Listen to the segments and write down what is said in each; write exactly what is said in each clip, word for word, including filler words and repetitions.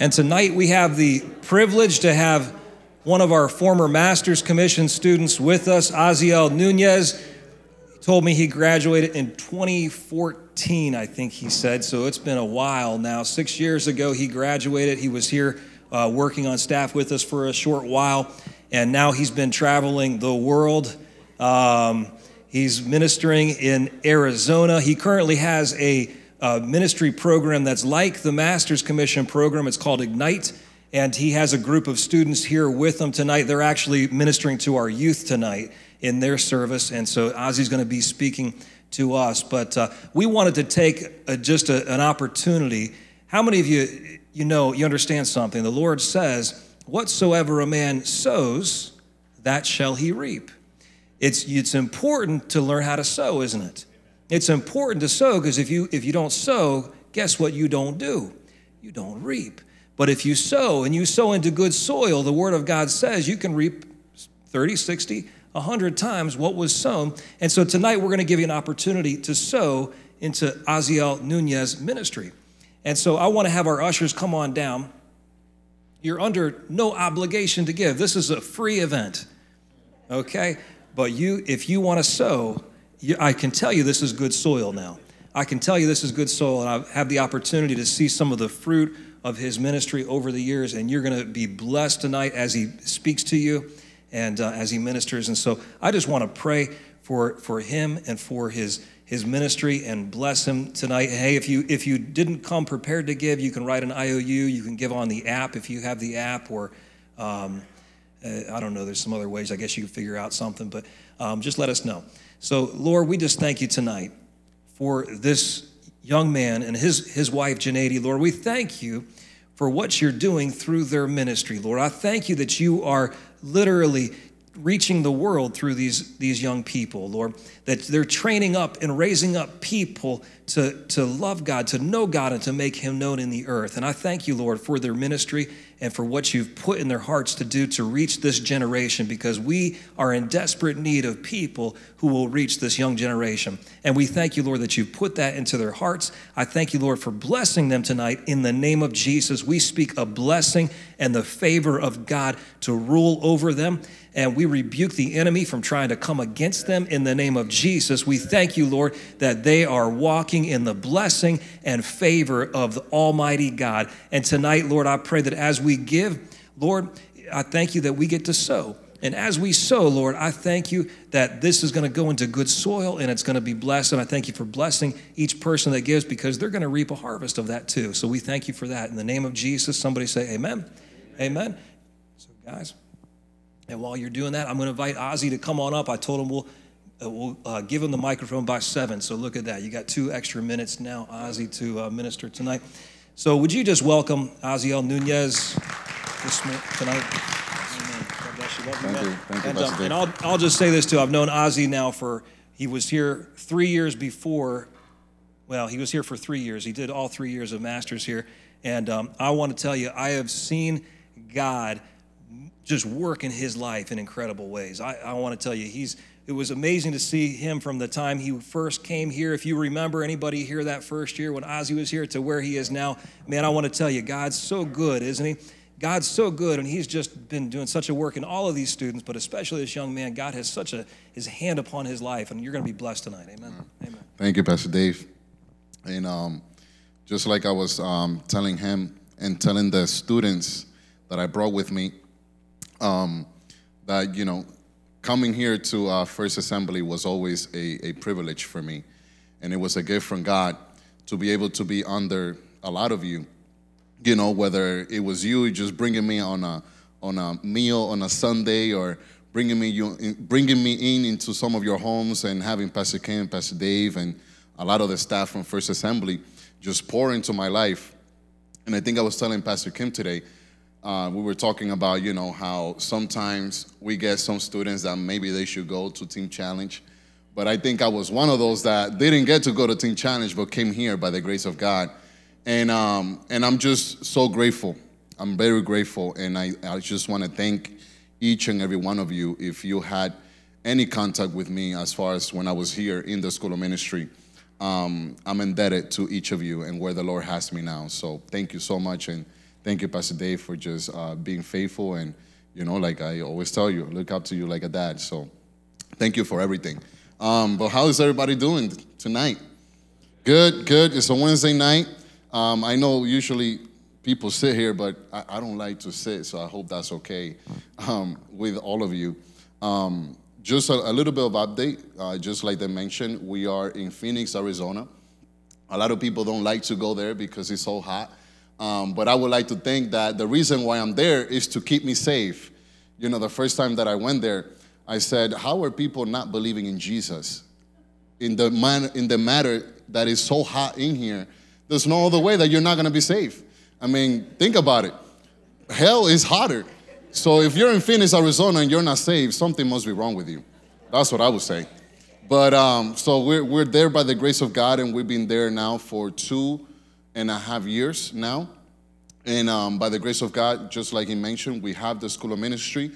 And tonight we have the privilege to have one of our former Master's Commission students with us, Azael Nunez. He told me he graduated in twenty fourteen, I think he said, so it's been a while now. Six years ago he graduated. He was here uh, working on staff with us for a short while, and now he's been traveling the world. Um, he's ministering in Arizona. He currently has a, a ministry program that's like the Master's Commission program. It's called Ignite. And he has a group of students here with him tonight. They're actually ministering to our youth tonight in their service. And so Ozzy's going to be speaking to us. But uh, we wanted to take a, just a, an opportunity. How many of you, you know, you understand something? The Lord says, whatsoever a man sows, that shall he reap. It's, it's important to learn how to sow, isn't it? It's important to sow because if you, if you don't sow, guess what you don't do? You don't reap. But if you sow, and you sow into good soil, the Word of God says you can reap thirty, sixty, one hundred times what was sown. And so tonight we're going to give you an opportunity to sow into Azael Nunez ministry. And so I want to have our ushers come on down. You're under no obligation to give. This is a free event, okay? But you, if you want to sow, you, I can tell you this is good soil now. I can tell you this is good soil, and I've had the opportunity to see some of the fruit of his ministry over the years, and you're going to be blessed tonight as he speaks to you and uh, as he ministers. And so I just want to pray for for him and for his his ministry and bless him tonight. Hey, if you if you didn't come prepared to give, you can write an I O U. You can give on the app if you have the app, or um, I don't know. There's some other ways. I guess you can figure out something, but um, just let us know. So, Lord, we just thank you tonight for this young man and his his wife, Janadi. Lord, we thank you for what you're doing through their ministry. Lord, I thank you that you are literally reaching the world through these, these young people, Lord, that they're training up and raising up people to, to love God, to know God, and to make him known in the earth. And I thank you, Lord, for their ministry and for what you've put in their hearts to do to reach this generation, because we are in desperate need of people who will reach this young generation. And we thank you, Lord, that you've put that into their hearts. I thank you, Lord, for blessing them tonight. In the name of Jesus, we speak a blessing and the favor of God to rule over them. And we rebuke the enemy from trying to come against them in the name of Jesus. We thank you, Lord, that they are walking in the blessing and favor of the Almighty God. And tonight, Lord, I pray that as we give, Lord, I thank you that we get to sow. And as we sow, Lord, I thank you that this is going to go into good soil and it's going to be blessed. And I thank you for blessing each person that gives, because they're going to reap a harvest of that too. So we thank you for that. In the name of Jesus, somebody say amen. Amen. Amen. So, guys. And while you're doing that, I'm going to invite Ozzy to come on up. I told him we'll, uh, we'll uh, give him the microphone by seven. So look at that. You got two extra minutes now, Ozzy, to uh, minister tonight. So would you just welcome Azael Nunez this tonight? Amen. God bless you. Welcome, thank you. Thank you, and, um, and I'll, I'll just say this, too. I've known Ozzy now for, he was here three years before. Well, he was here for three years. He did all three years of Masters here. And um, I want to tell you, I have seen God just work in his life in incredible ways. I, I want to tell you, he's it was amazing to see him from the time he first came here. If you remember anybody here that first year when Ozzy was here to where he is now, man, I want to tell you, God's so good, isn't he? God's so good, and he's just been doing such a work in all of these students, but especially this young man. God has such a his hand upon his life, and you're going to be blessed tonight. Amen. Amen. Thank you, Pastor Dave. And um, just like I was um, telling him and telling the students that I brought with me, Um, that, you know, coming here to uh, First Assembly was always a, a privilege for me. And it was a gift from God to be able to be under a lot of you. You know, whether it was you just bringing me on a on a meal on a Sunday, or bringing me you bringing me in into some of your homes and having Pastor Kim, Pastor Dave, and a lot of the staff from First Assembly just pour into my life. And I think I was telling Pastor Kim today, Uh, we were talking about, you know, how sometimes we get some students that maybe they should go to Team Challenge. But I think I was one of those that didn't get to go to Team Challenge, but came here by the grace of God. And um, and I'm just so grateful. I'm very grateful. And I, I just want to thank each and every one of you. If you had any contact with me as far as when I was here in the School of Ministry, um, I'm indebted to each of you and where the Lord has me now. So thank you so much. And thank you, Pastor Dave, for just uh, being faithful. And, you know, like I always tell you, look up to you like a dad. So thank you for everything. Um, but how is everybody doing tonight? Good, good. It's a Wednesday night. Um, I know usually people sit here, but I, I don't like to sit, so I hope that's okay um, with all of you. Um, just a, a little bit of update. Uh, just like they mentioned, we are in Phoenix, Arizona. A lot of people don't like to go there because it's so hot. Um, but I would like to think that the reason why I'm there is to keep me safe. You know, the first time that I went there, I said, how are people not believing in Jesus? In the man, in the matter that is so hot in here, there's no other way that you're not going to be safe. I mean, think about it. Hell is hotter. So if you're in Phoenix, Arizona, and you're not safe, something must be wrong with you. That's what I would say. But um, so we're we're there by the grace of God, and we've been there now for two and a half years now. And um, by the grace of God, just like he mentioned, we have the School of Ministry.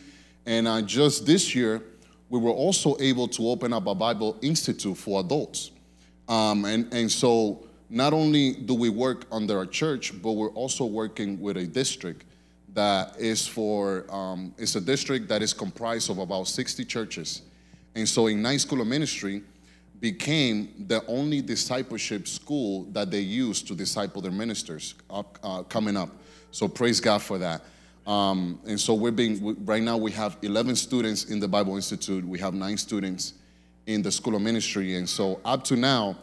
And uh, just this year, we were also able to open up a Bible Institute for adults. Um, and, and so not only do we work under our church, but we're also working with a district that is for, um, it's a district that is comprised of about sixty churches. And so Ignite School of Ministry became the only discipleship school that they use to disciple their ministers up, uh, coming up. So praise God for that. Um, and so we're being, right now we have eleven students in the Bible Institute. We have nine students in the School of Ministry. And so up to now,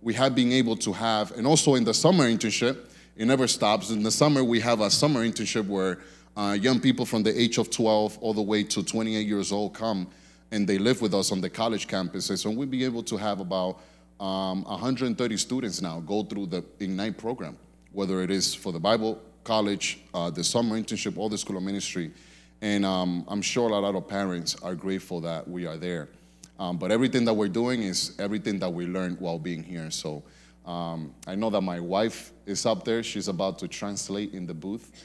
we have been able to have, and also in the summer internship, it never stops. In the summer, we have a summer internship where uh, young people from the age of twelve all the way to twenty-eight years old come, and they live with us on the college campuses. And we'll be able to have about um, one hundred thirty students now go through the Ignite program, whether it is for the Bible college, uh, the summer internship, or the School of Ministry. And um, I'm sure a lot of parents are grateful that we are there. Um, but everything that we're doing is everything that we learned while being here. So um, I know that my wife is up there. She's about to translate in the booth.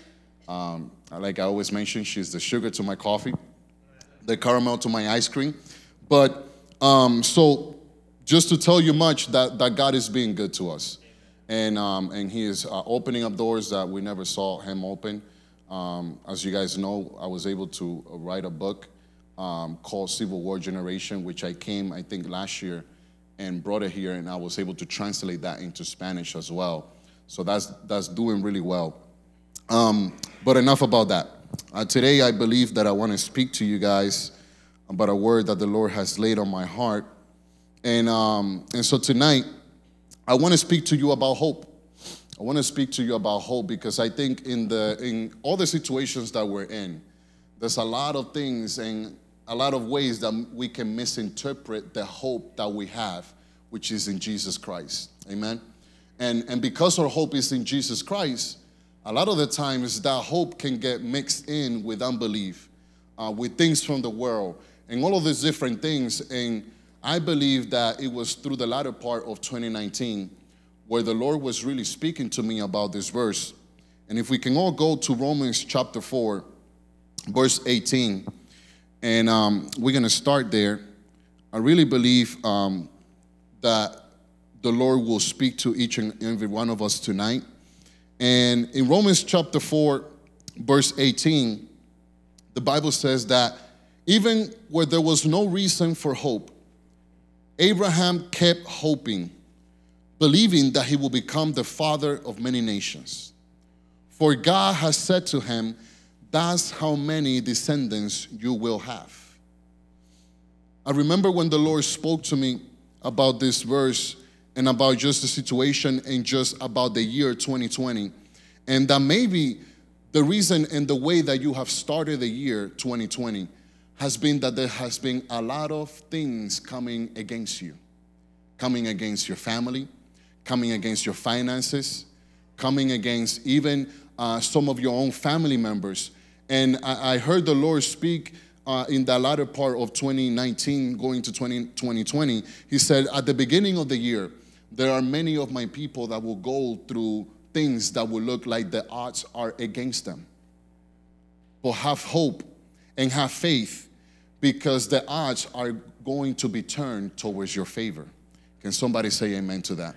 Um, like I always mention, she's the sugar to my coffee, the caramel to my ice cream. But um, so just to tell you much that, that God is being good to us. And um, and he is uh, opening up doors that we never saw him open. Um, as you guys know, I was able to write a book um, called Civil War Generation, which I came, I think, last year and brought it here, and I was able to translate that into Spanish as well. So that's that's doing really well. Um, but enough about that. Uh, today, I believe that I want to speak to you guys about a word that the Lord has laid on my heart. And um, and so tonight, I want to speak to you about hope. I want to speak to you about hope because I think in the in all the situations that we're in, there's a lot of things and a lot of ways that we can misinterpret the hope that we have, which is in Jesus Christ. Amen? And, and because our hope is in Jesus Christ, a lot of the times that hope can get mixed in with unbelief, uh, with things from the world, and all of these different things. And I believe that it was through the latter part of twenty nineteen where the Lord was really speaking to me about this verse. And if we can all go to Romans chapter four, verse eighteen, and um, we're going to start there. I really believe um, that the Lord will speak to each and every one of us tonight. And in Romans chapter four, verse eighteen, the Bible says that even where there was no reason for hope, Abraham kept hoping, believing that he will become the father of many nations. For God has said to him, that's how many descendants you will have. I remember when the Lord spoke to me about this verse and about just the situation and just about the year twenty twenty, and that maybe the reason and the way that you have started the year twenty twenty has been that there has been a lot of things coming against you, coming against your family, coming against your finances, coming against even uh, some of your own family members. And I, I heard the Lord speak uh, in the latter part of twenty nineteen going to twenty twenty. He said, at the beginning of the year, there are many of my people that will go through things that will look like the odds are against them. But have hope and have faith, because the odds are going to be turned towards your favor. Can somebody say amen to that?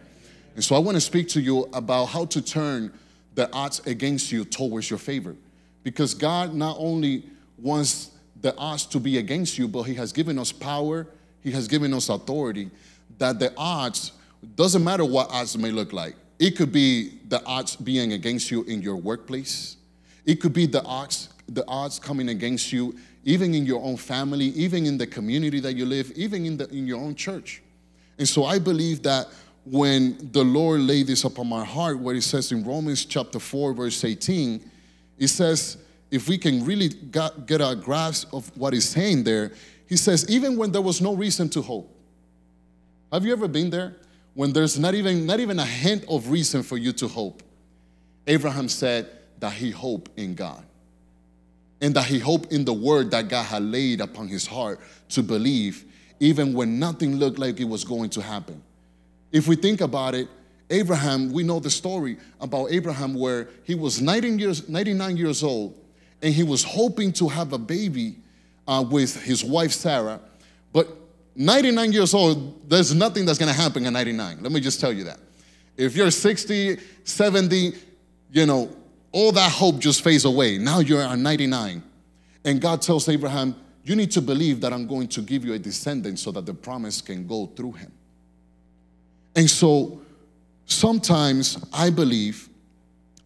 And so I want to speak to you about how to turn the odds against you towards your favor. Because God not only wants the odds to be against you, but He has given us power, He has given us authority, that the odds, doesn't matter what odds may look like. It could be the odds being against you in your workplace. It could be the odds, the odds coming against you even in your own family, even in the community that you live, even in, the, in your own church. And so I believe that when the Lord laid this upon my heart, what it says in Romans chapter four, verse eighteen, it says, if we can really got, get a grasp of what he's saying there, he says, even when there was no reason to hope. Have you ever been there? When there's not even, not even a hint of reason for you to hope. Abraham said that he hoped in God. And that he hoped in the word that God had laid upon his heart to believe, even when nothing looked like it was going to happen. If we think about it, Abraham, we know the story about Abraham where he was ninety years, ninety-nine years old, and he was hoping to have a baby uh, with his wife, Sarah. But ninety-nine years old, there's nothing that's going to happen at ninety-nine. Let me just tell you that. If you're sixty, seventy, you know, all that hope just fades away. Now you're at ninety-nine. And God tells Abraham, you need to believe that I'm going to give you a descendant so that the promise can go through him. And so sometimes I believe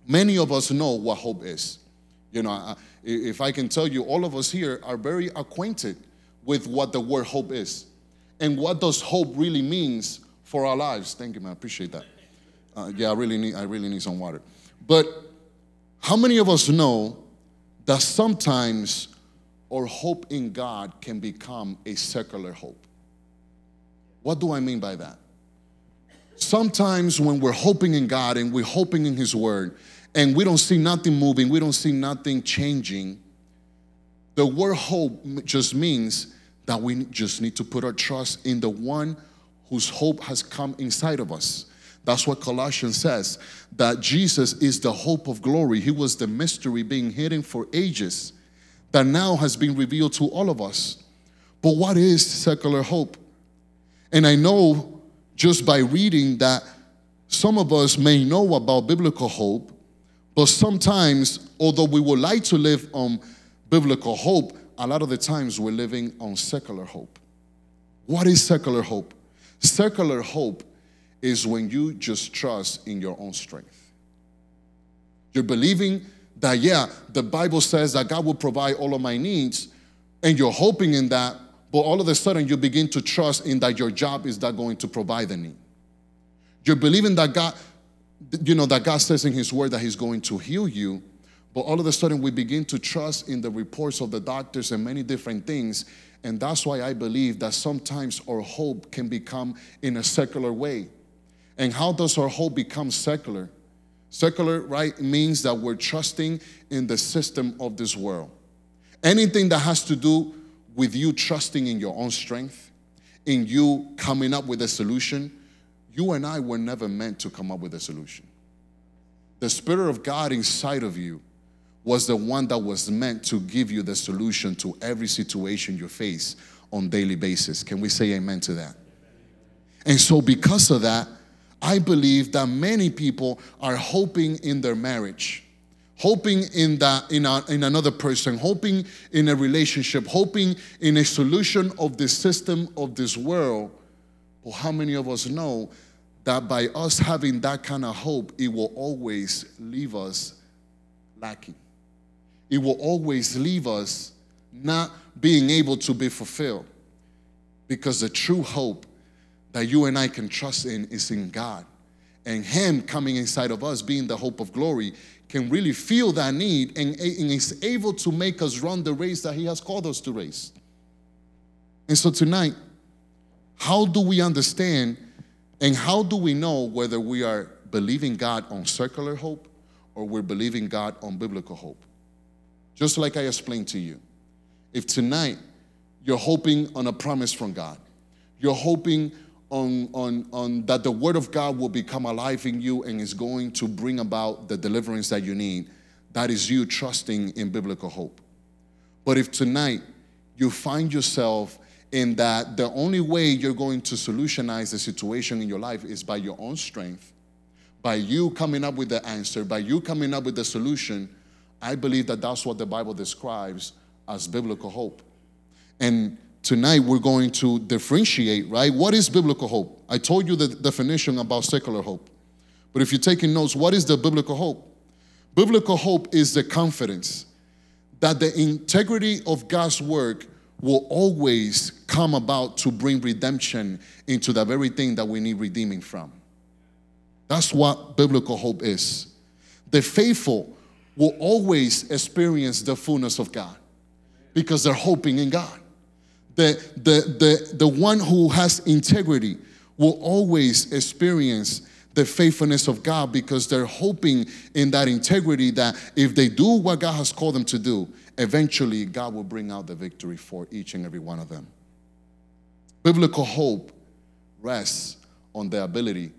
many of us know what hope is. You know, I, if I can tell you, all of us here are very acquainted with what the word hope is. And what does hope really means for our lives. Thank you, man. I appreciate that. Uh, yeah, I really need, I really need some water. But how many of us know that sometimes our hope in God can become a secular hope? What do I mean by that? Sometimes when we're hoping in God and we're hoping in His Word and we don't see nothing moving, we don't see nothing changing, the word hope just means that we just need to put our trust in the one whose hope has come inside of us. That's what Colossians says, that Jesus is the hope of glory. He was the mystery being hidden for ages that now has been revealed to all of us. But what is secular hope? And I know just by reading that some of us may know about biblical hope, but sometimes, although we would like to live on biblical hope, a lot of the times we're living on secular hope. What is secular hope? Secular hope is when you just trust in your own strength. You're believing that, yeah, the Bible says that God will provide all of my needs, and you're hoping in that, but all of a sudden you begin to trust in that your job is not going to provide the need. You're believing that God, you know, that God says in His Word that He's going to heal you, but all of a sudden we begin to trust in the reports of the doctors and many different things, and that's why I believe that sometimes our hope can become in a secular way. And how does our hope become secular? Secular, right, means that we're trusting in the system of this world. Anything that has to do with you trusting in your own strength, in you coming up with a solution, you and I were never meant to come up with a solution. The Spirit of God inside of you was the one that was meant to give you the solution to every situation you face on a daily basis. Can we say amen to that? And so because of that, I believe that many people are hoping in their marriage, hoping in that in, a, in another person, hoping in a relationship, hoping in a solution of the system of this world. Well, how many of us know that by us having that kind of hope, it will always leave us lacking? It will always leave us not being able to be fulfilled, because the true hope that you and I can trust in is in God. And Him coming inside of us, being the hope of glory, can really feel that need and, and is able to make us run the race that He has called us to race. And so tonight, how do we understand and how do we know whether we are believing God on secular hope or we're believing God on biblical hope? Just like I explained to you, if tonight you're hoping on a promise from God, you're hoping On, on, on that the Word of God will become alive in you and is going to bring about the deliverance that you need. That is you trusting in biblical hope. But if tonight you find yourself in that the only way you're going to solutionize the situation in your life is by your own strength, by you coming up with the answer, by you coming up with the solution, I believe that that's what the Bible describes as biblical hope. And tonight we're going to differentiate, right? What is biblical hope? I told you the definition about secular hope. But if you're taking notes, what is the biblical hope? Biblical hope is the confidence that the integrity of God's work will always come about to bring redemption into the very thing that we need redeeming from. That's what biblical hope is. The faithful will always experience the fullness of God because they're hoping in God. The, the, the, the one who has integrity will always experience the faithfulness of God because they're hoping in that integrity that if they do what God has called them to do, eventually God will bring out the victory for each and every one of them. Biblical hope rests on the ability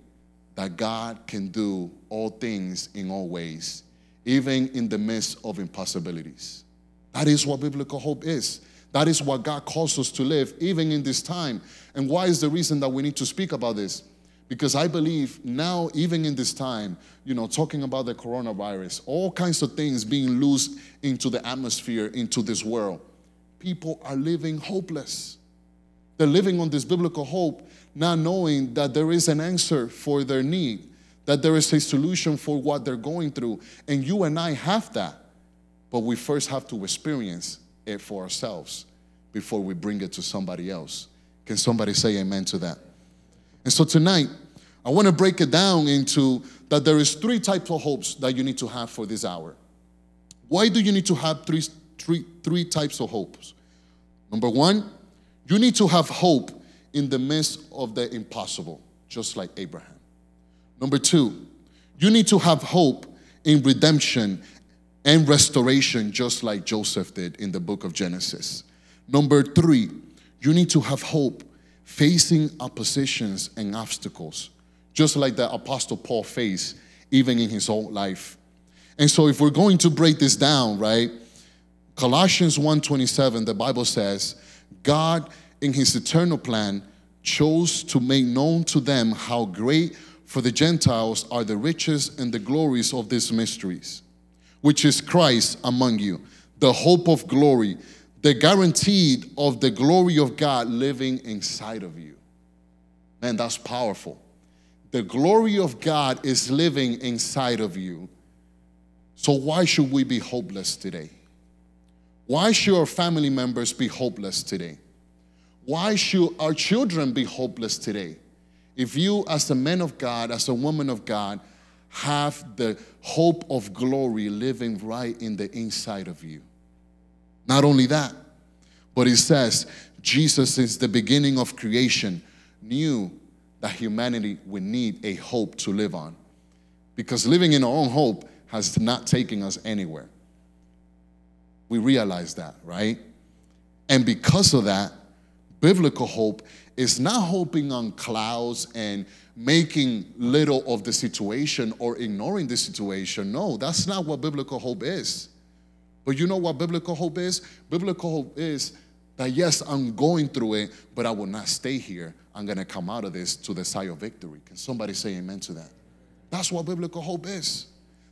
that God can do all things in all ways, even in the midst of impossibilities. That is what biblical hope is. That is what God calls us to live, even in this time. And why is the reason that we need to speak about this? Because I believe now, even in this time, you know, talking about the coronavirus, all kinds of things being loosed into the atmosphere, into this world, people are living hopeless. They're living on this biblical hope, not knowing that there is an answer for their need, that there is a solution for what they're going through. And you and I have that, but we first have to experience it for ourselves before we bring it to somebody else. Can somebody say amen to that? And so tonight, I want to break it down into that there is three types of hopes that you need to have for this hour. Why do you need to have three, three, three types of hopes? Number one, you need to have hope in the midst of the impossible, just like Abraham. Number two, you need to have hope in redemption and restoration, just like Joseph did in the book of Genesis. Number three, you need to have hope facing oppositions and obstacles, just like the Apostle Paul faced even in his own life. And so if we're going to break this down, right, Colossians one twenty-seven, the Bible says, God in his eternal plan chose to make known to them how great for the Gentiles are the riches and the glories of these mysteries, which is Christ among you, the hope of glory, the guarantee of the glory of God living inside of you. Man, that's powerful. The glory of God is living inside of you. So why should we be hopeless today? Why should our family members be hopeless today? Why should our children be hopeless today? If you, as a man of God, as a woman of God, have the hope of glory living right in the inside of you. Not only that, but it says Jesus, since the beginning of creation, knew that humanity would need a hope to live on, because living in our own hope has not taken us anywhere. We realize that, right? And because of that, biblical hope is not hoping on clouds and making little of the situation or ignoring the situation. No, that's not what biblical hope is. But you know what biblical hope is? Biblical hope is that, yes, I'm going through it, but I will not stay here. I'm going to come out of this to the side of victory. Can somebody say amen to that? That's what biblical hope is.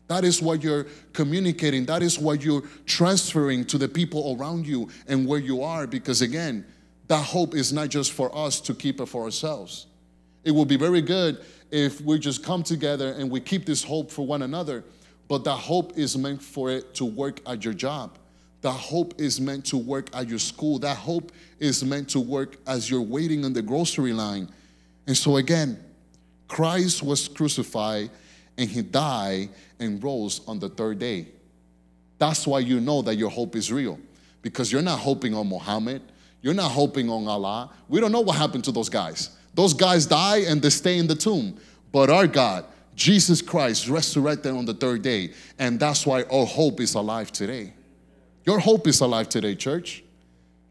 That is what you're communicating. That is what you're transferring to the people around you and where you are. Because, again, that hope is not just for us to keep it for ourselves. It will be very good if we just come together and we keep this hope for one another. But that hope is meant for it to work at your job. That hope is meant to work at your school. That hope is meant to work as you're waiting on the grocery line. And so again, Christ was crucified and he died and rose on the third day. That's why you know that your hope is real, because you're not hoping on Muhammad. You're not hoping on Allah. We don't know what happened to those guys. Those guys die and they stay in the tomb. But our God, Jesus Christ, resurrected on the third day, and that's why our hope is alive today. Your hope is alive today, church.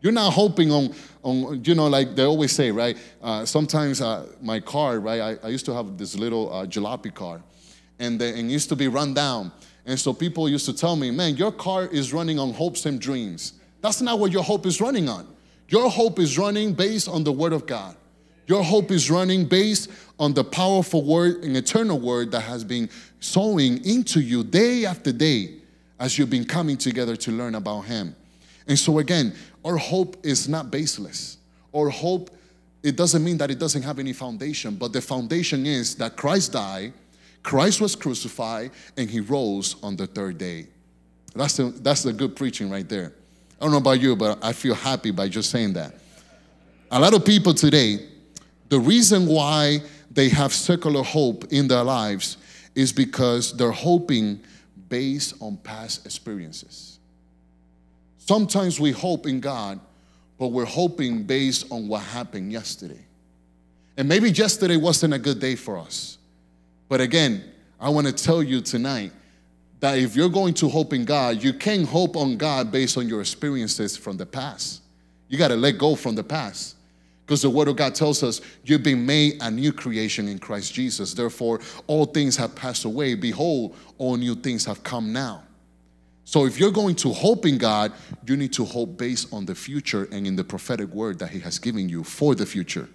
You're not hoping on, on you know, like they always say, right? Uh, sometimes uh, my car, right, I, I used to have this little uh, jalopy car, and, they, and it used to be run down. And so people used to tell me, man, your car is running on hopes and dreams. That's not what your hope is running on. Your hope is running based on the Word of God. Your hope is running based on the powerful word and eternal word that has been sowing into you day after day as you've been coming together to learn about Him. And so again, our hope is not baseless. Our hope, it doesn't mean that it doesn't have any foundation, but the foundation is that Christ died, Christ was crucified, and He rose on the third day. That's the, that's the good preaching right there. I don't know about you, but I feel happy by just saying that. A lot of people today, the reason why they have secular hope in their lives is because they're hoping based on past experiences. Sometimes we hope in God, but we're hoping based on what happened yesterday. And maybe yesterday wasn't a good day for us. But again, I want to tell you tonight that if you're going to hope in God, you can't hope on God based on your experiences from the past. You got to let go from the past. Because the Word of God tells us, you've been made a new creation in Christ Jesus. Therefore, all things have passed away. Behold, all new things have come now. So if you're going to hope in God, you need to hope based on the future and in the prophetic word that He has given you for the future,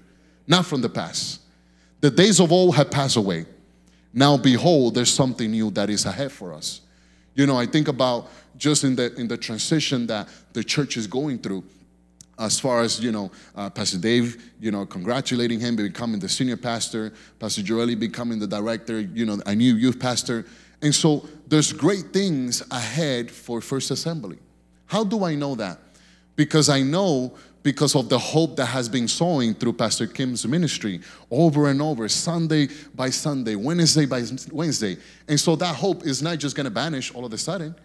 not from the past. The days of old have passed away. Now, behold, there's something new that is ahead for us. You know, I think about just in the in the transition that the church is going through. As far as, you know, uh, Pastor Dave, you know, congratulating him, becoming the senior pastor, Pastor Giorelli becoming the director, you know, a new youth pastor. And so there's great things ahead for First Assembly. How do I know that? Because I know because of the hope that has been sowing through Pastor Kim's ministry over and over, Sunday by Sunday, Wednesday by Wednesday. And so that hope is not just going to vanish all of a sudden,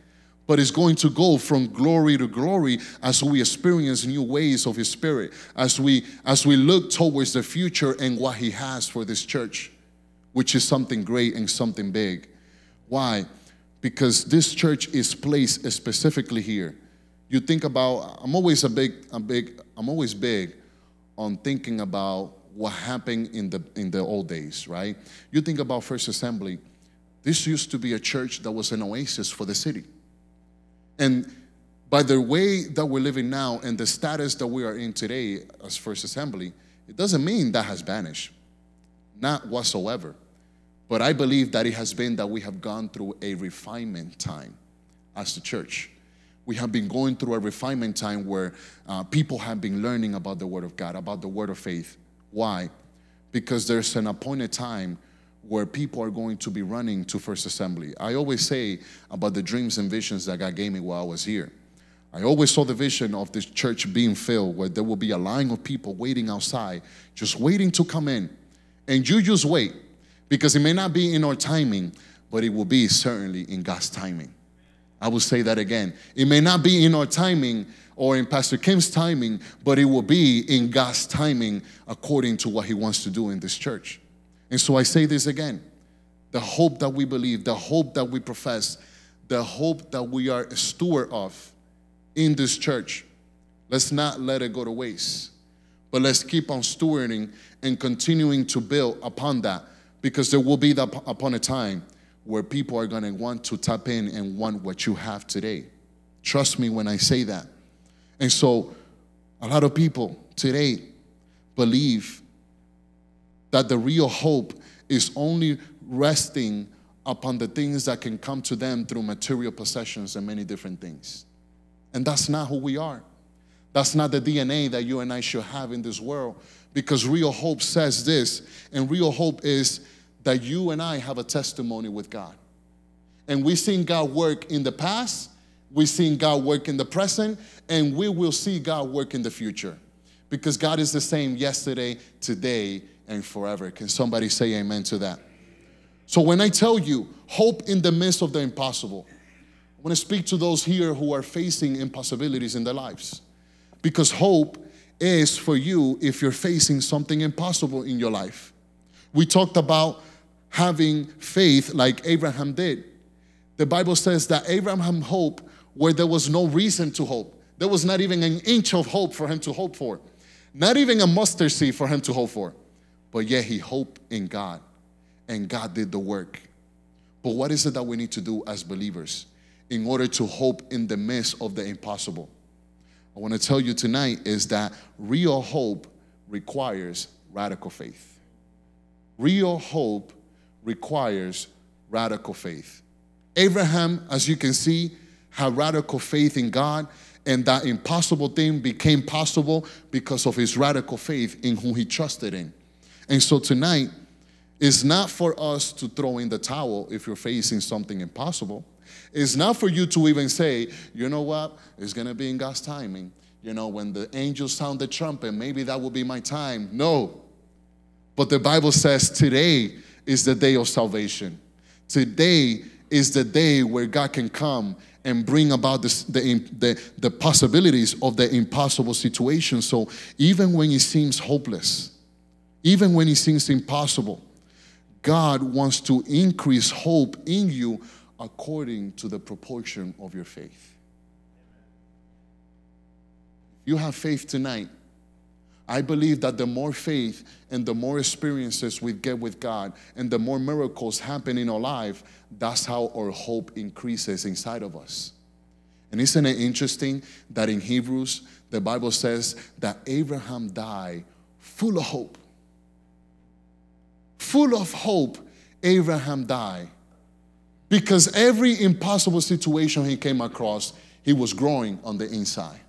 but it's going to go from glory to glory as we experience new ways of His Spirit, as we as we look towards the future and what He has for this church, which is something great and something big. Why? Because this church is placed specifically here. You think about, I'm always a big, a big, I'm always big on thinking about what happened in the in the old days, right? You think about First Assembly. This used to be a church that was an oasis for the city. And by the way that we're living now and the status that we are in today as First Assembly, it doesn't mean that has vanished. Not whatsoever. But I believe that it has been that we have gone through a refinement time as the church. We have been going through a refinement time where uh, people have been learning about the Word of God, about the Word of faith. Why? Because there's an appointed time where people are going to be running to First Assembly. I always say about the dreams and visions that God gave me while I was here. I always saw the vision of this church being filled, where there will be a line of people waiting outside, just waiting to come in. And you just wait, because it may not be in our timing, but it will be certainly in God's timing. I will say that again. It may not be in our timing or in Pastor Kim's timing, but it will be in God's timing according to what He wants to do in this church. And so I say this again, the hope that we believe, the hope that we profess, the hope that we are a steward of in this church, let's not let it go to waste, but let's keep on stewarding and continuing to build upon that, because there will be that upon a time where people are going to want to tap in and want what you have today. Trust me when I say that. And so a lot of people today believe that the real hope is only resting upon the things that can come to them through material possessions and many different things. And that's not who we are. That's not the D N A that you and I should have in this world, because real hope says this, and real hope is that you and I have a testimony with God. And we've seen God work in the past, we've seen God work in the present, and we will see God work in the future, because God is the same yesterday, today, and forever. Can somebody say amen to that? So when I tell you, hope in the midst of the impossible, I want to speak to those here who are facing impossibilities in their lives. Because hope is for you if you're facing something impossible in your life. We talked about having faith like Abraham did. The Bible says that Abraham hoped where there was no reason to hope. There was not even an inch of hope for him to hope for. Not even a mustard seed for him to hope for. But yet he hoped in God, and God did the work. But what is it that we need to do as believers in order to hope in the midst of the impossible? I want to tell you tonight is that real hope requires radical faith. Real hope requires radical faith. Abraham, as you can see, had radical faith in God, and that impossible thing became possible because of his radical faith in whom he trusted in. And so tonight, it's not for us to throw in the towel if you're facing something impossible. It's not for you to even say, you know what, it's going to be in God's timing. You know, when the angels sound the trumpet, maybe that will be my time. No. But the Bible says today is the day of salvation. Today is the day where God can come and bring about this, the, the, the possibilities of the impossible situation. So even when it seems hopeless, even when it seems impossible, God wants to increase hope in you according to the proportion of your faith. You have faith tonight. I believe that the more faith and the more experiences we get with God and the more miracles happen in our life, that's how our hope increases inside of us. And isn't it interesting that in Hebrews, the Bible says that Abraham died full of hope. Full of hope, Abraham died. Because every impossible situation he came across, he was growing on the inside.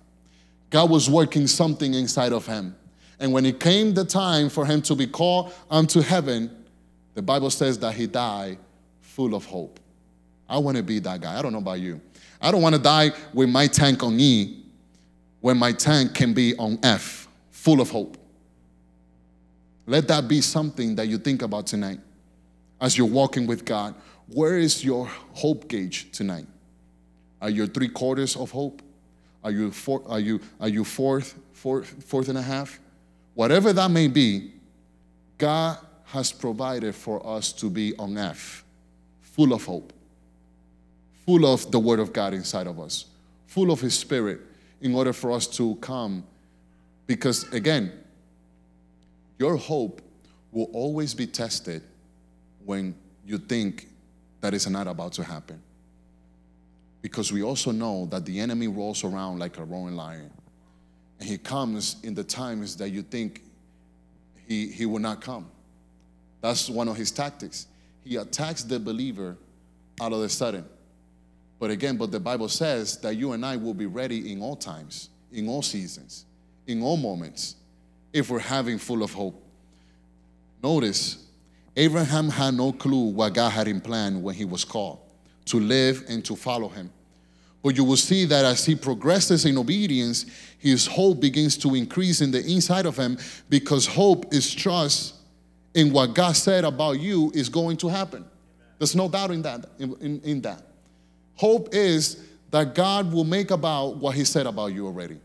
God was working something inside of him. And when it came the time for him to be called unto heaven, the Bible says that he died full of hope. I want to be that guy. I don't know about you. I don't want to die with my tank on E when my tank can be on F, full of hope. Let that be something that you think about tonight as you're walking with God. Where is your hope gauge tonight? Are you three quarters of hope? Are you four, are you are you fourth, fourth, fourth and a half? Whatever that may be, God has provided for us to be on F, full of hope, full of the Word of God inside of us, full of His Spirit, in order for us to come. Because again, your hope will always be tested when you think that it's not about to happen. Because we also know that the enemy rolls around like a roaring lion. And he comes in the times that you think he, he will not come. That's one of his tactics. He attacks the believer out of the sudden. But again, but the Bible says that you and I will be ready in all times, in all seasons, in all moments, if we're having full of hope. Notice, Abraham had no clue what God had in plan when he was called to live and to follow him. But you will see that as he progresses in obedience, his hope begins to increase in the inside of him, because hope is trust in what God said about you is going to happen. There's no doubt in that. In, in, in that. Hope is that God will make about what he said about you already.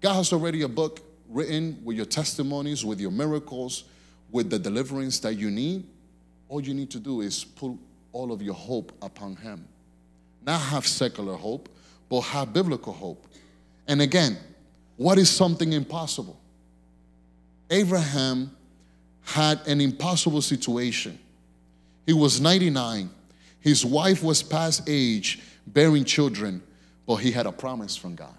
God has already a book written with your testimonies, with your miracles, with the deliverance that you need. All you need to do is pull all of your hope upon him. Not have secular hope, but have biblical hope. And again, what is something impossible? Abraham had an impossible situation. He was ninety-nine. His wife was past age, bearing children, but he had a promise from God.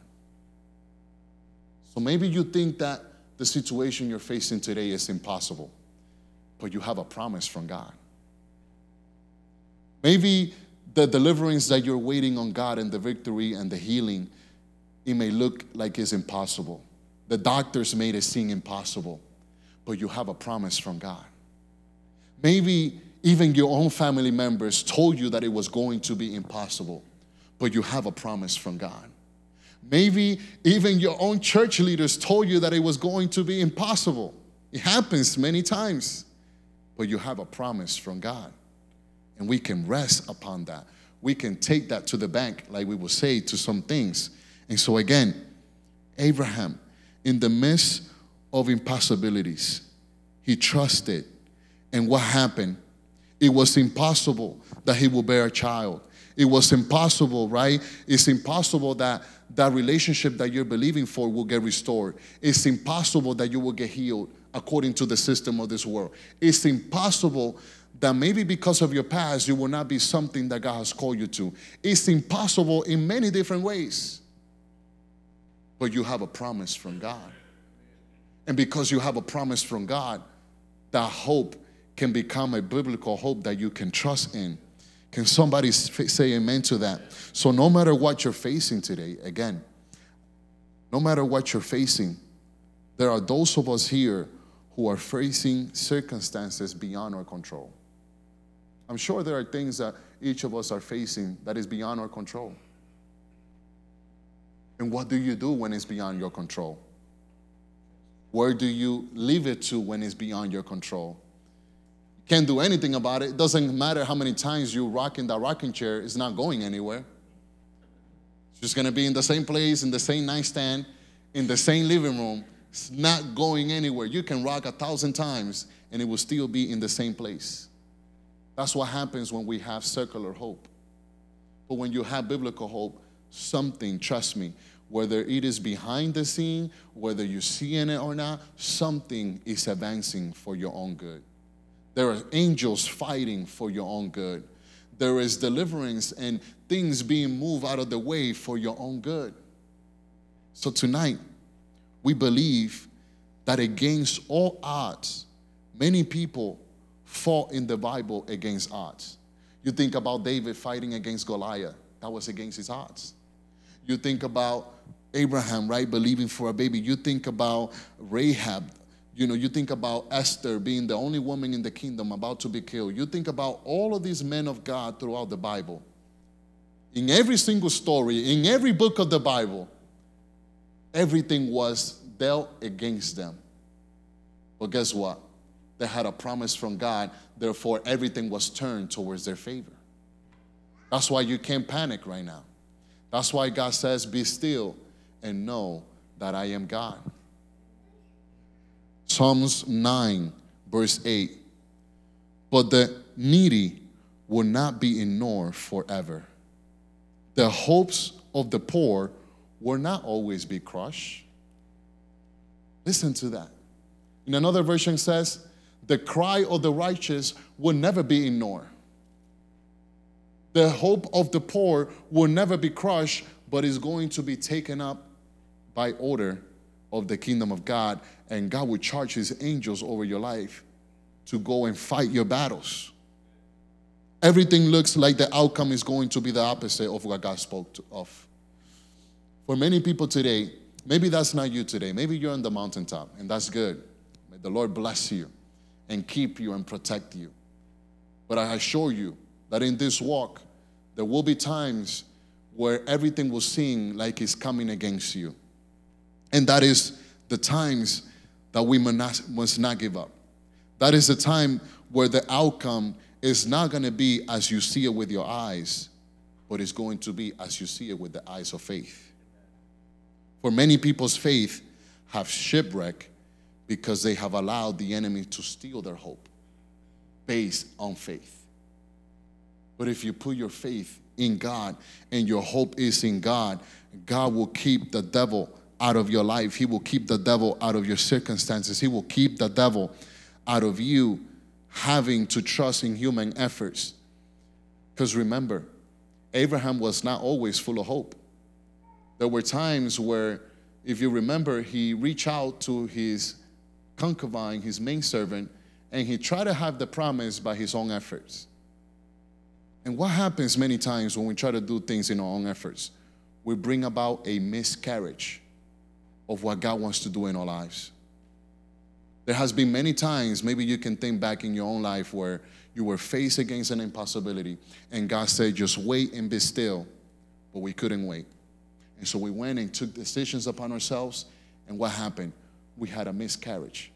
So maybe you think that the situation you're facing today is impossible, but you have a promise from God. Maybe the deliverance that you're waiting on God and the victory and the healing, it may look like it's impossible. The doctors made it seem impossible, but you have a promise from God. Maybe even your own family members told you that it was going to be impossible, but you have a promise from God. Maybe even your own church leaders told you that it was going to be impossible. It happens many times, but you have a promise from God. And we can rest upon that. We can take that to the bank, like we will say, to some things. And so again, Abraham, in the midst of impossibilities, he trusted. And what happened? It was impossible that he would bear a child. It was impossible, right? It's impossible that that relationship that you're believing for will get restored. It's impossible that you will get healed according to the system of this world. It's impossible that maybe because of your past, you will not be something that God has called you to. It's impossible in many different ways. But you have a promise from God. And because you have a promise from God, that hope can become a biblical hope that you can trust in. Can somebody say amen to that? So no matter what you're facing today, again, no matter what you're facing, there are those of us here who are facing circumstances beyond our control. I'm sure there are things that each of us are facing that is beyond our control. And what do you do when it's beyond your control? Where do you leave it to when it's beyond your control? You can't do anything about it. It doesn't matter how many times you rock in that rocking chair. It's not going anywhere. It's just going to be in the same place, in the same nightstand, in the same living room. It's not going anywhere. You can rock a thousand times, and it will still be in the same place. That's what happens when we have circular hope. But when you have biblical hope, something, trust me, whether it is behind the scene, whether you're seeing it or not, something is advancing for your own good. There are angels fighting for your own good. There is deliverance and things being moved out of the way for your own good. So tonight, we believe that against all odds, many people fought in the Bible against odds. You think about David fighting against Goliath. That was against his odds. You think about Abraham, right, believing for a baby. You think about Rahab. You know, you think about Esther being the only woman in the kingdom about to be killed. You think about all of these men of God throughout the Bible. In every single story, in every book of the Bible, everything was dealt against them. But guess what? They had a promise from God. Therefore, everything was turned towards their favor. That's why you can't panic right now. That's why God says, be still and know that I am God. Psalms nine, verse eight. But the needy will not be ignored forever. The hopes of the poor will not always be crushed. Listen to that. In another version says, the cry of the righteous will never be ignored. The hope of the poor will never be crushed, but is going to be taken up by order of the kingdom of God. And God will charge his angels over your life to go and fight your battles. Everything looks like the outcome is going to be the opposite of what God spoke of. For many people today, maybe that's not you today. Maybe you're on the mountaintop, and that's good. May the Lord bless you and keep you and protect you. But I assure you, that in this walk, there will be times where everything will seem like it's coming against you. And that is the times that we must not give up. That is the time where the outcome is not going to be as you see it with your eyes, but it's going to be as you see it with the eyes of faith. For many people's faith have shipwrecked because they have allowed the enemy to steal their hope based on faith. But if you put your faith in God and your hope is in God, God will keep the devil out of your life. He will keep the devil out of your circumstances. He will keep the devil out of you having to trust in human efforts. Because remember, Abraham was not always full of hope. There were times where, if you remember, he reached out to his concubine, his maidservant, and he tried to have the promise by his own efforts. And what happens many times when we try to do things in our own efforts? We bring about a miscarriage of what God wants to do in our lives. There has been many times, maybe you can think back in your own life, where you were faced against an impossibility, and God said, just wait and be still. But we couldn't wait. And so we went and took decisions upon ourselves, and what happened? We had a miscarriage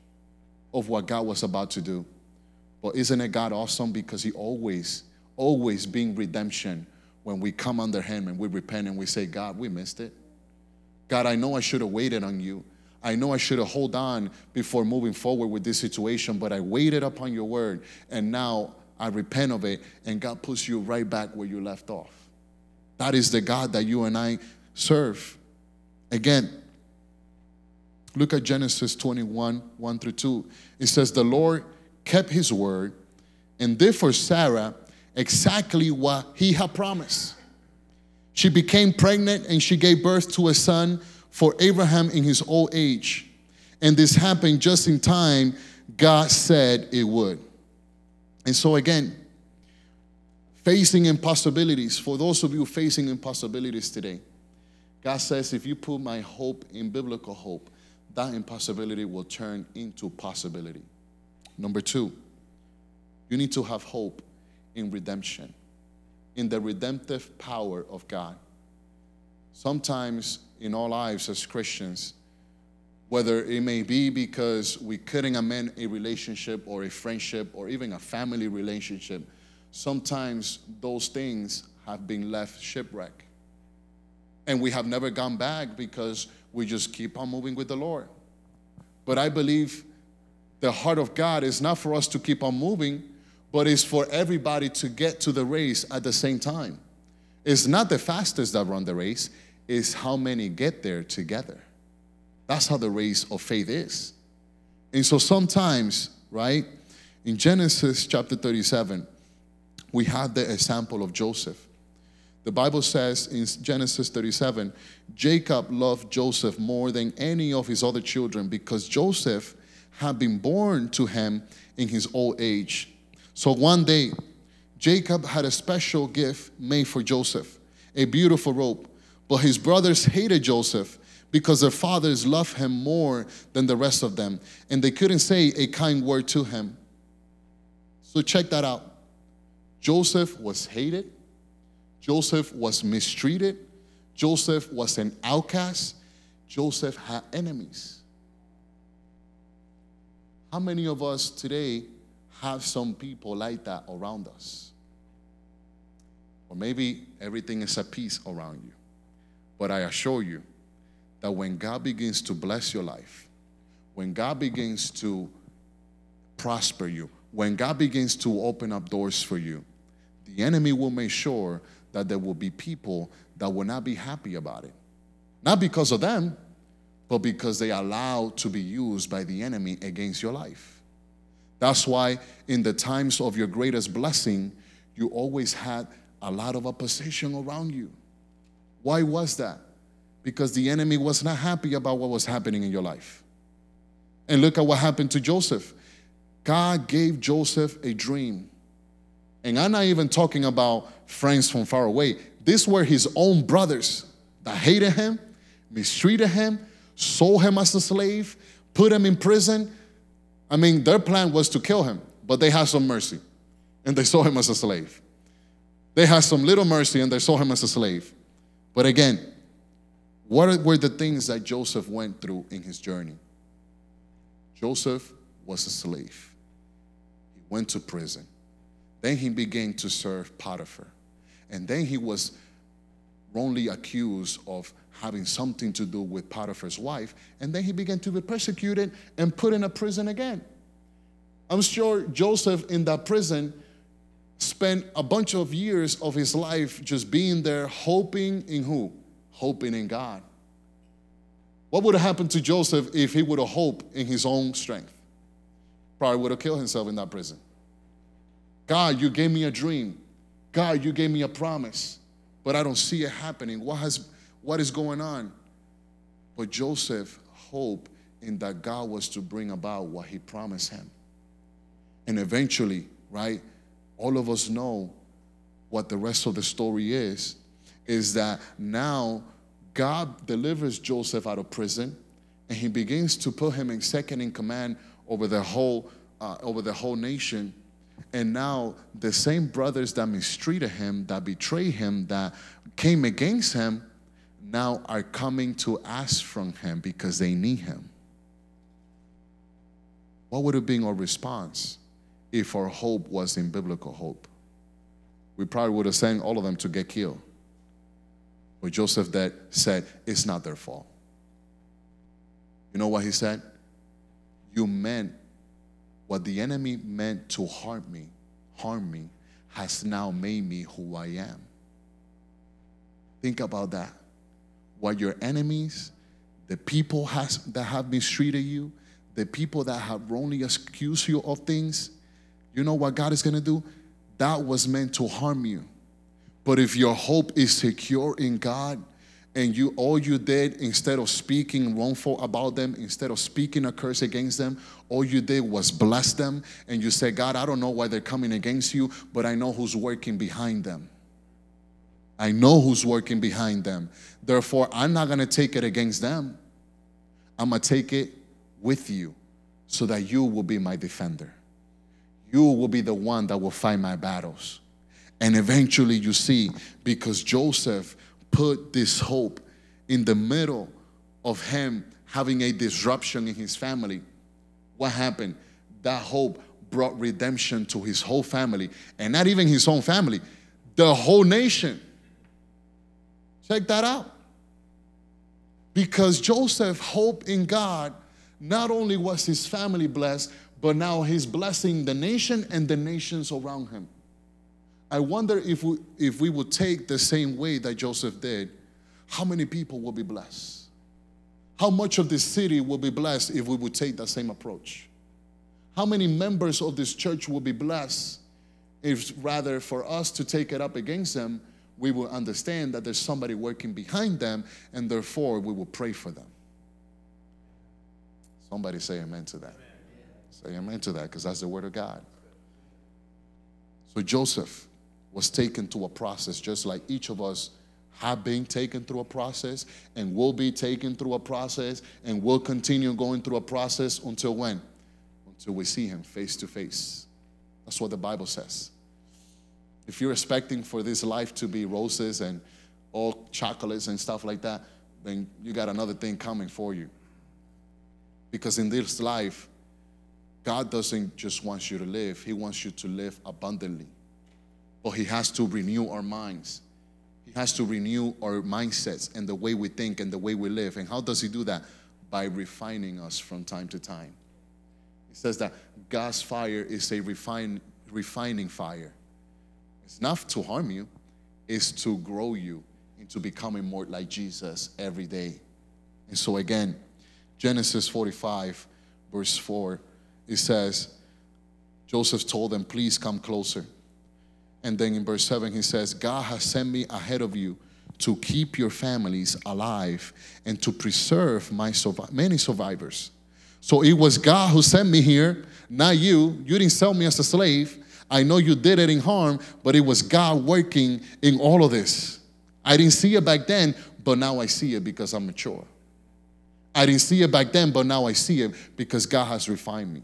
of what God was about to do. But isn't it God awesome? Because he always always being redemption when we come under him and we repent and we say, God, we missed it. God, I know I should have waited on you. I know I should have held on before moving forward with this situation, but I waited upon your word, and now I repent of it, and God puts you right back where you left off. That is the God that you and I serve. Again, look at Genesis twenty-one, one through two. It says, the Lord kept his word and did for Sarah exactly what he had promised. She became pregnant and she gave birth to a son for Abraham in his old age. And this happened just in time God said it would. And so again, facing impossibilities, for those of you facing impossibilities today, God says, if you put my hope in biblical hope, that impossibility will turn into possibility. Number two, you need to have hope in redemption, in the redemptive power of God. Sometimes in our lives as Christians, whether it may be because we couldn't amend a relationship or a friendship or even a family relationship, sometimes those things have been left shipwrecked. And we have never gone back because we just keep on moving with the Lord. But I believe the heart of God is not for us to keep on moving, but it's for everybody to get to the race at the same time. It's not the fastest that run the race, it's how many get there together. That's how the race of faith is. And so sometimes, right, in Genesis chapter thirty-seven, we have the example of Joseph. The Bible says in Genesis thirty-seven, Jacob loved Joseph more than any of his other children because Joseph had been born to him in his old age. So one day, Jacob had a special gift made for Joseph, a beautiful robe. But his brothers hated Joseph because their fathers loved him more than the rest of them, and they couldn't say a kind word to him. So check that out. Joseph was hated. Joseph was mistreated. Joseph was an outcast. Joseph had enemies. How many of us today have some people like that around us? Or maybe everything is at peace around you. But I assure you that when God begins to bless your life, when God begins to prosper you, when God begins to open up doors for you, the enemy will make sure that there will be people that will not be happy about it. Not because of them, but because they are allowed to be used by the enemy against your life. That's why in the times of your greatest blessing, you always had a lot of opposition around you. Why was that? Because the enemy was not happy about what was happening in your life. And look at what happened to Joseph. God gave Joseph a dream. And I'm not even talking about friends from far away. These were his own brothers that hated him, mistreated him, sold him as a slave, put him in prison. I mean, their plan was to kill him, but they had some mercy, and they sold him as a slave. They had some little mercy, and they sold him as a slave. But again, what were the things that Joseph went through in his journey? Joseph was a slave. He went to prison. Then he began to serve Potiphar. And then he was wrongly accused of having something to do with Potiphar's wife. And then he began to be persecuted and put in a prison again. I'm sure Joseph in that prison spent a bunch of years of his life just being there, hoping in who? Hoping in God. What would have happened to Joseph if he would have hoped in his own strength? Probably would have killed himself in that prison. God, you gave me a dream. God, you gave me a promise, but I don't see it happening. What has, what is going on? But Joseph hoped in that God was to bring about what he promised him. And eventually, right, all of us know what the rest of the story is, is that now God delivers Joseph out of prison, and he begins to put him in second in command over the whole, uh, over the whole nation. And now the same brothers that mistreated him, that betrayed him, that came against him, now are coming to ask from him because they need him. What would have been our response if our hope was in biblical hope? We probably would have sent all of them to get killed. But Joseph that said, it's not their fault. You know what he said? You meant what the enemy meant to harm me, harm me, has now made me who I am. Think about that. What your enemies, the people has, that have mistreated you, the people that have wrongly accused you of things, you know what God is going to do? That was meant to harm you. But if your hope is secure in God and you all you did, instead of speaking wrongful about them, instead of speaking a curse against them, all you did was bless them, and you said, God, I don't know why they're coming against you, but I know who's working behind them. I know who's working behind them. Therefore, I'm not going to take it against them. I'm going to take it with you so that you will be my defender. You will be the one that will fight my battles. And eventually you see, because Joseph put this hope in the middle of him having a disruption in his family, what happened? That hope brought redemption to his whole family, and not even his own family, the whole nation. Check that out. Because Joseph hoped in God, not only was his family blessed, but now he's blessing the nation and the nations around him. I wonder if we, if we would take the same way that Joseph did, how many people will be blessed? How much of this city will be blessed if we would take that same approach? How many members of this church will be blessed if, rather for us to take it up against them, we will understand that there's somebody working behind them, and therefore we will pray for them. Somebody say amen to that. Amen. Say amen to that, because that's the word of God. So Joseph was taken through a process, just like each of us have been taken through a process and will be taken through a process and will continue going through a process until when? Until we see him face to face. That's what the Bible says. If you're expecting for this life to be roses and all chocolates and stuff like that, then you got another thing coming for you. Because in this life, God doesn't just want you to live. He wants you to live abundantly. But he has to renew our minds. He has to renew our mindsets and the way we think and the way we live. And how does he do that? By refining us from time to time. He says that God's fire is a refine, refining fire. It's not to harm you. It's to grow you into becoming more like Jesus every day. And so again, Genesis forty-five, verse four, it says, Joseph told them, please come closer. And then in verse seven, he says, God has sent me ahead of you to keep your families alive and to preserve my survi- many survivors. So it was God who sent me here, not you. You didn't sell me as a slave. I know you did it in harm, but it was God working in all of this. I didn't see it back then, but now I see it because I'm mature. I didn't see it back then, but now I see it because God has refined me.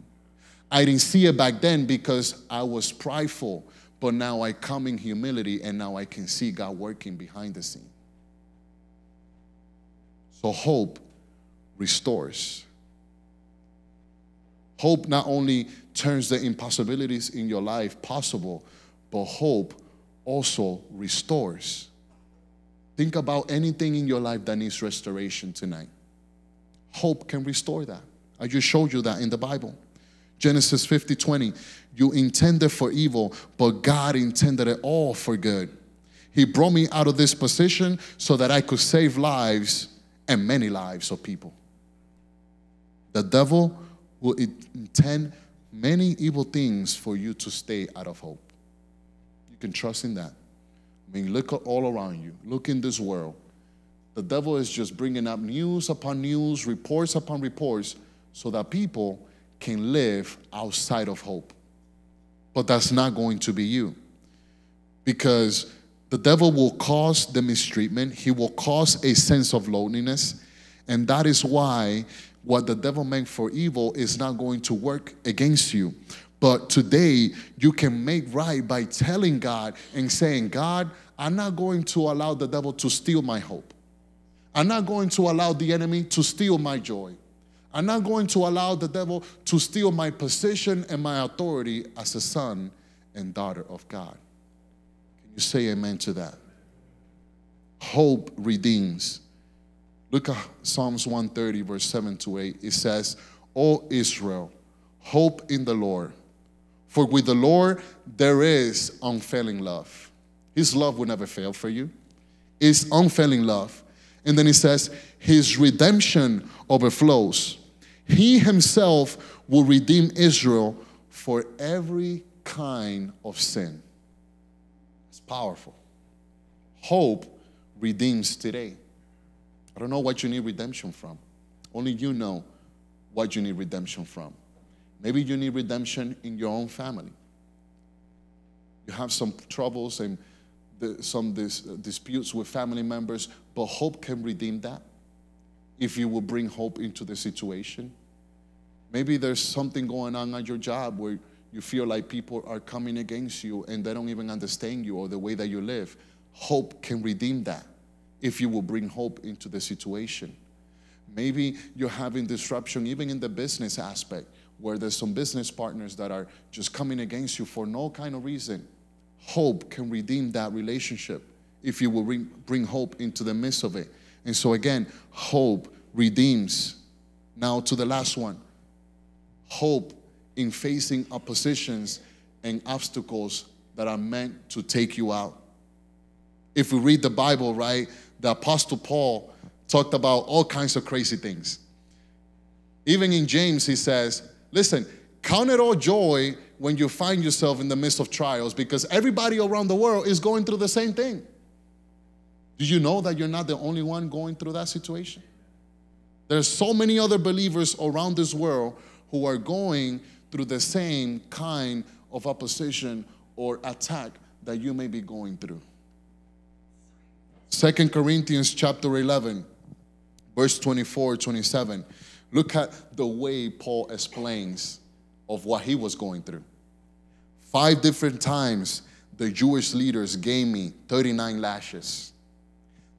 I didn't see it back then because I was prideful, but now I come in humility, and now I can see God working behind the scene. So hope restores. Hope not only turns the impossibilities in your life possible, but hope also restores. Think about anything in your life that needs restoration tonight. Hope can restore that. I just showed you that in the Bible. Genesis fifty twenty, you intended for evil, but God intended it all for good. He brought me out of this position so that I could save lives, and many lives of people. The devil will intend many evil things for you to stay out of hope. You can trust in that. I mean, look all around you. Look in this world. The devil is just bringing up news upon news, reports upon reports, so that people can live outside of hope. But that's not going to be you. Because the devil will cause the mistreatment. He will cause a sense of loneliness. And that is why what the devil meant for evil is not going to work against you. But today, you can make right by telling God and saying, God, I'm not going to allow the devil to steal my hope. I'm not going to allow the enemy to steal my joy. I'm not going to allow the devil to steal my position and my authority as a son and daughter of God. Can you say amen to that? Hope redeems. Look at Psalms one thirty, verse seven to eight. It says, O Israel, hope in the Lord. For with the Lord there is unfailing love. His love will never fail for you. It's unfailing love. And then he says, his redemption overflows. He himself will redeem Israel for every kind of sin. It's powerful. Hope redeems today. I don't know what you need redemption from. Only you know what you need redemption from. Maybe you need redemption in your own family. You have some troubles and the, some dis, disputes with family members, but hope can redeem that if you will bring hope into the situation. Maybe there's something going on at your job where you feel like people are coming against you and they don't even understand you or the way that you live. Hope can redeem that if you will bring hope into the situation. Maybe you're having disruption even in the business aspect, where there's some business partners that are just coming against you for no kind of reason. Hope can redeem that relationship if you will re- bring hope into the midst of it. And so again, hope redeems. Now to the last one. Hope in facing oppositions and obstacles that are meant to take you out. If we read the Bible, right, the Apostle Paul talked about all kinds of crazy things. Even in James, he says, listen, count it all joy when you find yourself in the midst of trials, because everybody around the world is going through the same thing. Do you know that you're not the only one going through that situation? There's so many other believers around this world who are going through the same kind of opposition or attack that you may be going through. Second Corinthians chapter eleven, verse twenty-four, twenty-seven. Look at the way Paul explains of what he was going through. Five different times the Jewish leaders gave me thirty-nine lashes.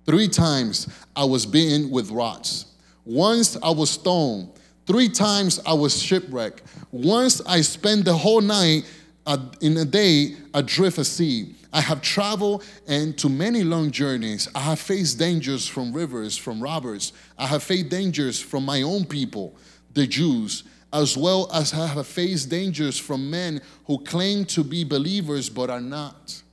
Three times I was beaten with rods. Once I was stoned. Three times I was shipwrecked. Once I spent the whole night uh, in a day adrift at sea. I have traveled and to many long journeys. I have faced dangers from rivers, from robbers. I have faced dangers from my own people, the Jews, as well as I have faced dangers from men who claim to be believers but are not.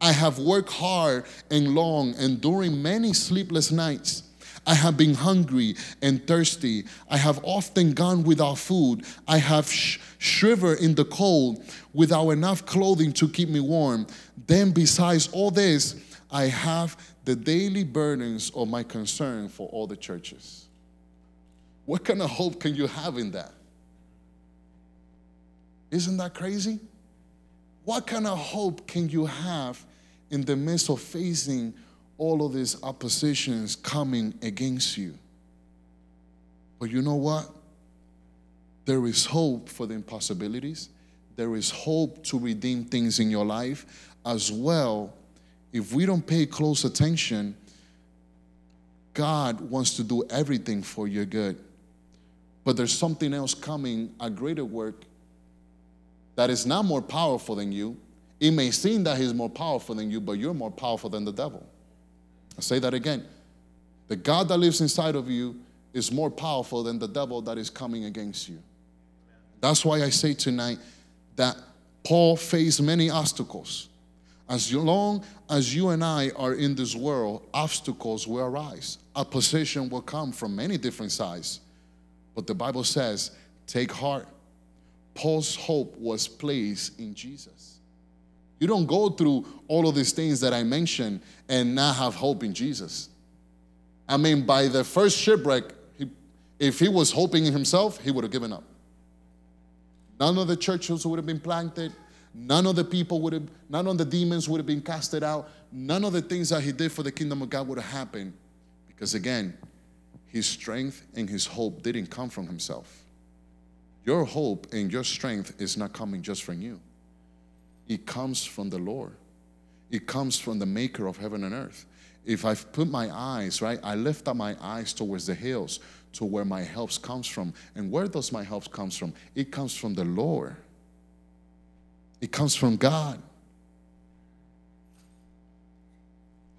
I have worked hard and long, enduring many sleepless nights. I have been hungry and thirsty. I have often gone without food. I have sh- shivered in the cold without enough clothing to keep me warm. Then besides all this, I have the daily burdens of my concern for all the churches. What kind of hope can you have in that? Isn't that crazy? What kind of hope can you have in the midst of facing all of these oppositions coming against you? But you know what? There is hope for the impossibilities. There is hope to redeem things in your life. As well, if we don't pay close attention, God wants to do everything for your good. But there's something else coming, a greater work that is not more powerful than you. It may seem that he's more powerful than you, but you're more powerful than the devil. I'll say that again. The God that lives inside of you is more powerful than the devil that is coming against you. That's why I say tonight that Paul faced many obstacles. As long as you and I are in this world, obstacles will arise. Opposition will come from many different sides. But the Bible says, take heart. Paul's hope was placed in Jesus. You don't go through all of these things that I mentioned and not have hope in Jesus. I mean, by the first shipwreck, he, if he was hoping in himself, he would have given up. None of the churches would have been planted. None of the people would have, none of the demons would have been casted out. None of the things that he did for the kingdom of God would have happened. Because again, his strength and his hope didn't come from himself. Your hope and your strength is not coming just from you. It comes from the Lord. It comes from the maker of heaven and earth. If I put my eyes, right, I lift up my eyes towards the hills, to where my help comes from. And where does my help come from? It comes from the Lord. It comes from God.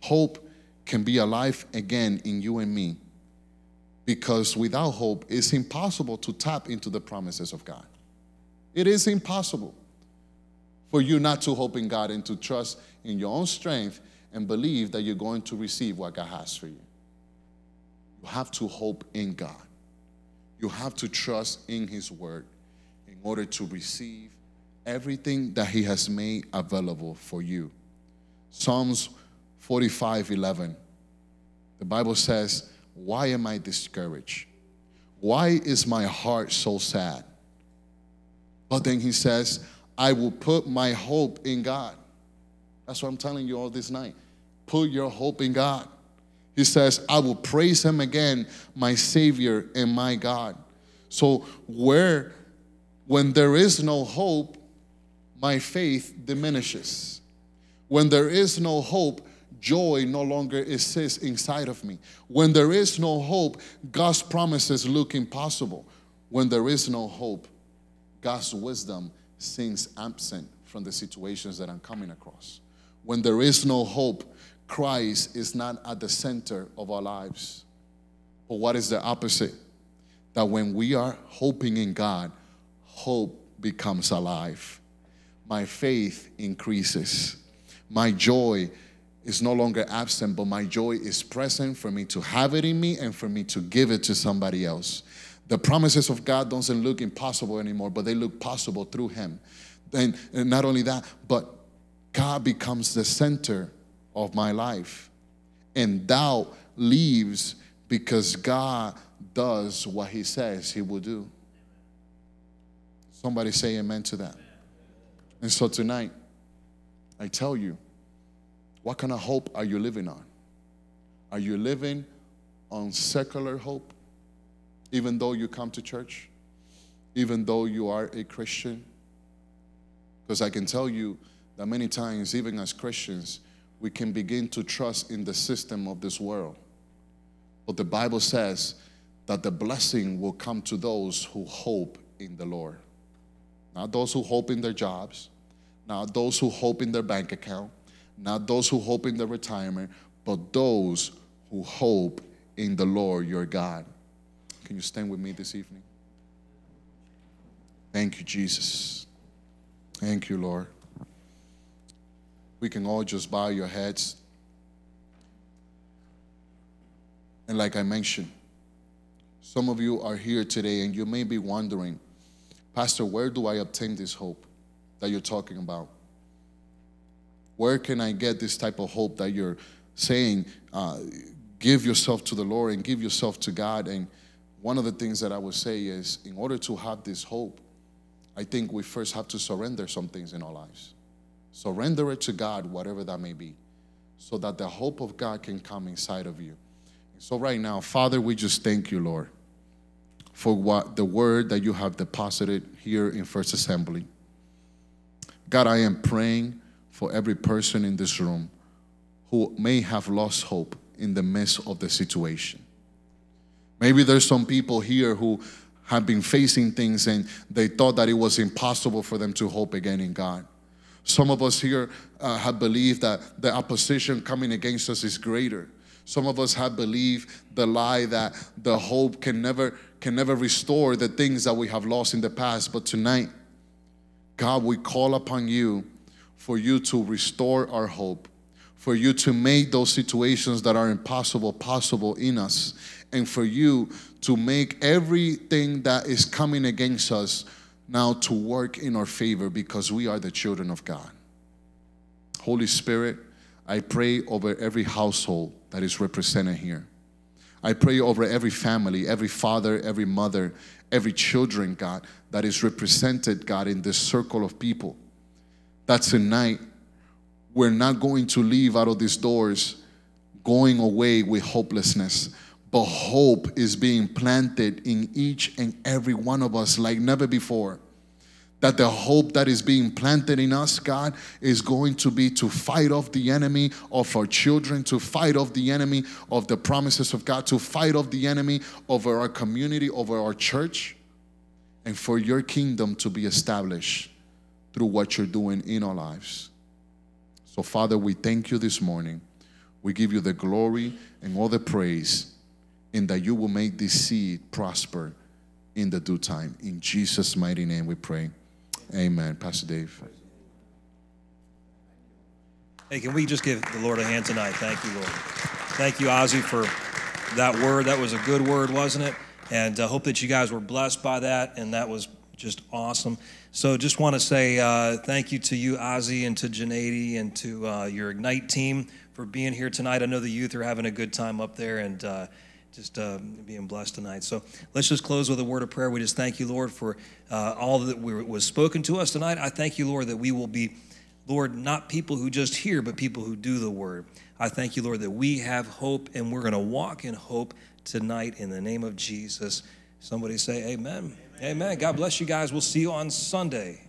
Hope can be alive again in you and me, because without hope, it's impossible to tap into the promises of God. It is impossible for you not to hope in God and to trust in your own strength and believe that you're going to receive what God has for you. You have to hope in God. You have to trust in His Word in order to receive everything that He has made available for you. Psalms forty-five, eleven. The Bible says, why am I discouraged? Why is my heart so sad? But then he says, I will put my hope in God. That's what I'm telling you all this night. Put your hope in God. He says, I will praise him again, my Savior and my God. So where, when there is no hope, my faith diminishes. When there is no hope, joy no longer exists inside of me. When there is no hope, God's promises look impossible. When there is no hope, God's wisdom seems absent from the situations that I'm coming across. When there is no hope, Christ is not at the center of our lives. But what is the opposite? That when we are hoping in God, hope becomes alive. My faith increases. My joy is no longer absent, but my joy is present for me to have it in me and for me to give it to somebody else. The promises of God doesn't look impossible anymore, but they look possible through him. And, and not only that, but God becomes the center of my life. And doubt leaves because God does what he says he will do. Somebody say amen to that. And so tonight, I tell you, what kind of hope are you living on? Are you living on secular hope? Even though you come to church? Even though you are a Christian? Because I can tell you that many times, even as Christians, we can begin to trust in the system of this world. But the Bible says that the blessing will come to those who hope in the Lord. Not those who hope in their jobs. Not those who hope in their bank account, not those who hope in their retirement, but those who hope in the Lord your God. Can you stand with me this evening? Thank you, Jesus. Thank you, Lord. We can all just bow your heads. And like I mentioned, some of you are here today and you may be wondering, Pastor, where do I obtain this hope that you're talking about? Where can I get this type of hope that you're saying, uh, give yourself to the Lord and give yourself to God? And one of the things that I would say is, in order to have this hope, I think we first have to surrender some things in our lives. Surrender it to God, whatever that may be, so that the hope of God can come inside of you. So right now, Father, we just thank you, Lord, for what the word that you have deposited here in First Assembly. God, I am praying for every person in this room who may have lost hope in the midst of the situation. Maybe there's some people here who have been facing things and they thought that it was impossible for them to hope again in God. Some of us here uh, have believed that the opposition coming against us is greater. Some of us have believed the lie that the hope can never, can never restore the things that we have lost in the past. But tonight, God, we call upon you for you to restore our hope, for you to make those situations that are impossible possible in us, and for you to make everything that is coming against us now to work in our favor because we are the children of God. Holy Spirit, I pray over every household that is represented here. I pray over every family, every father, every mother, every children, God, that is represented, God, in this circle of people. That tonight, we're not going to leave out of these doors going away with hopelessness, but hope is being planted in each and every one of us like never before. That the hope that is being planted in us, God, is going to be to fight off the enemy of our children, to fight off the enemy of the promises of God, to fight off the enemy over our community, over our church, and for your kingdom to be established through what you're doing in our lives. So, Father, we thank you this morning. We give you the glory and all the praise, and that you will make this seed prosper in the due time. In Jesus' mighty name we pray. Amen. Pastor Dave. Hey, can we just give the Lord a hand tonight? Thank you, Lord. Thank you, Ozzy, for that word. That was a good word, wasn't it? And I uh, hope that you guys were blessed by that, and that was just awesome. So just want to say uh, thank you to you, Ozzy, and to Janadi, and to uh, your Ignite team for being here tonight. I know the youth are having a good time up there and uh, just uh, being blessed tonight. So let's just close with a word of prayer. We just thank you, Lord, for uh, all that we were, was spoken to us tonight. I thank you, Lord, that we will be, Lord, not people who just hear, but people who do the word. I thank you, Lord, that we have hope, and we're going to walk in hope tonight in the name of Jesus. Somebody say amen. Amen. Amen. God bless you guys. We'll see you on Sunday.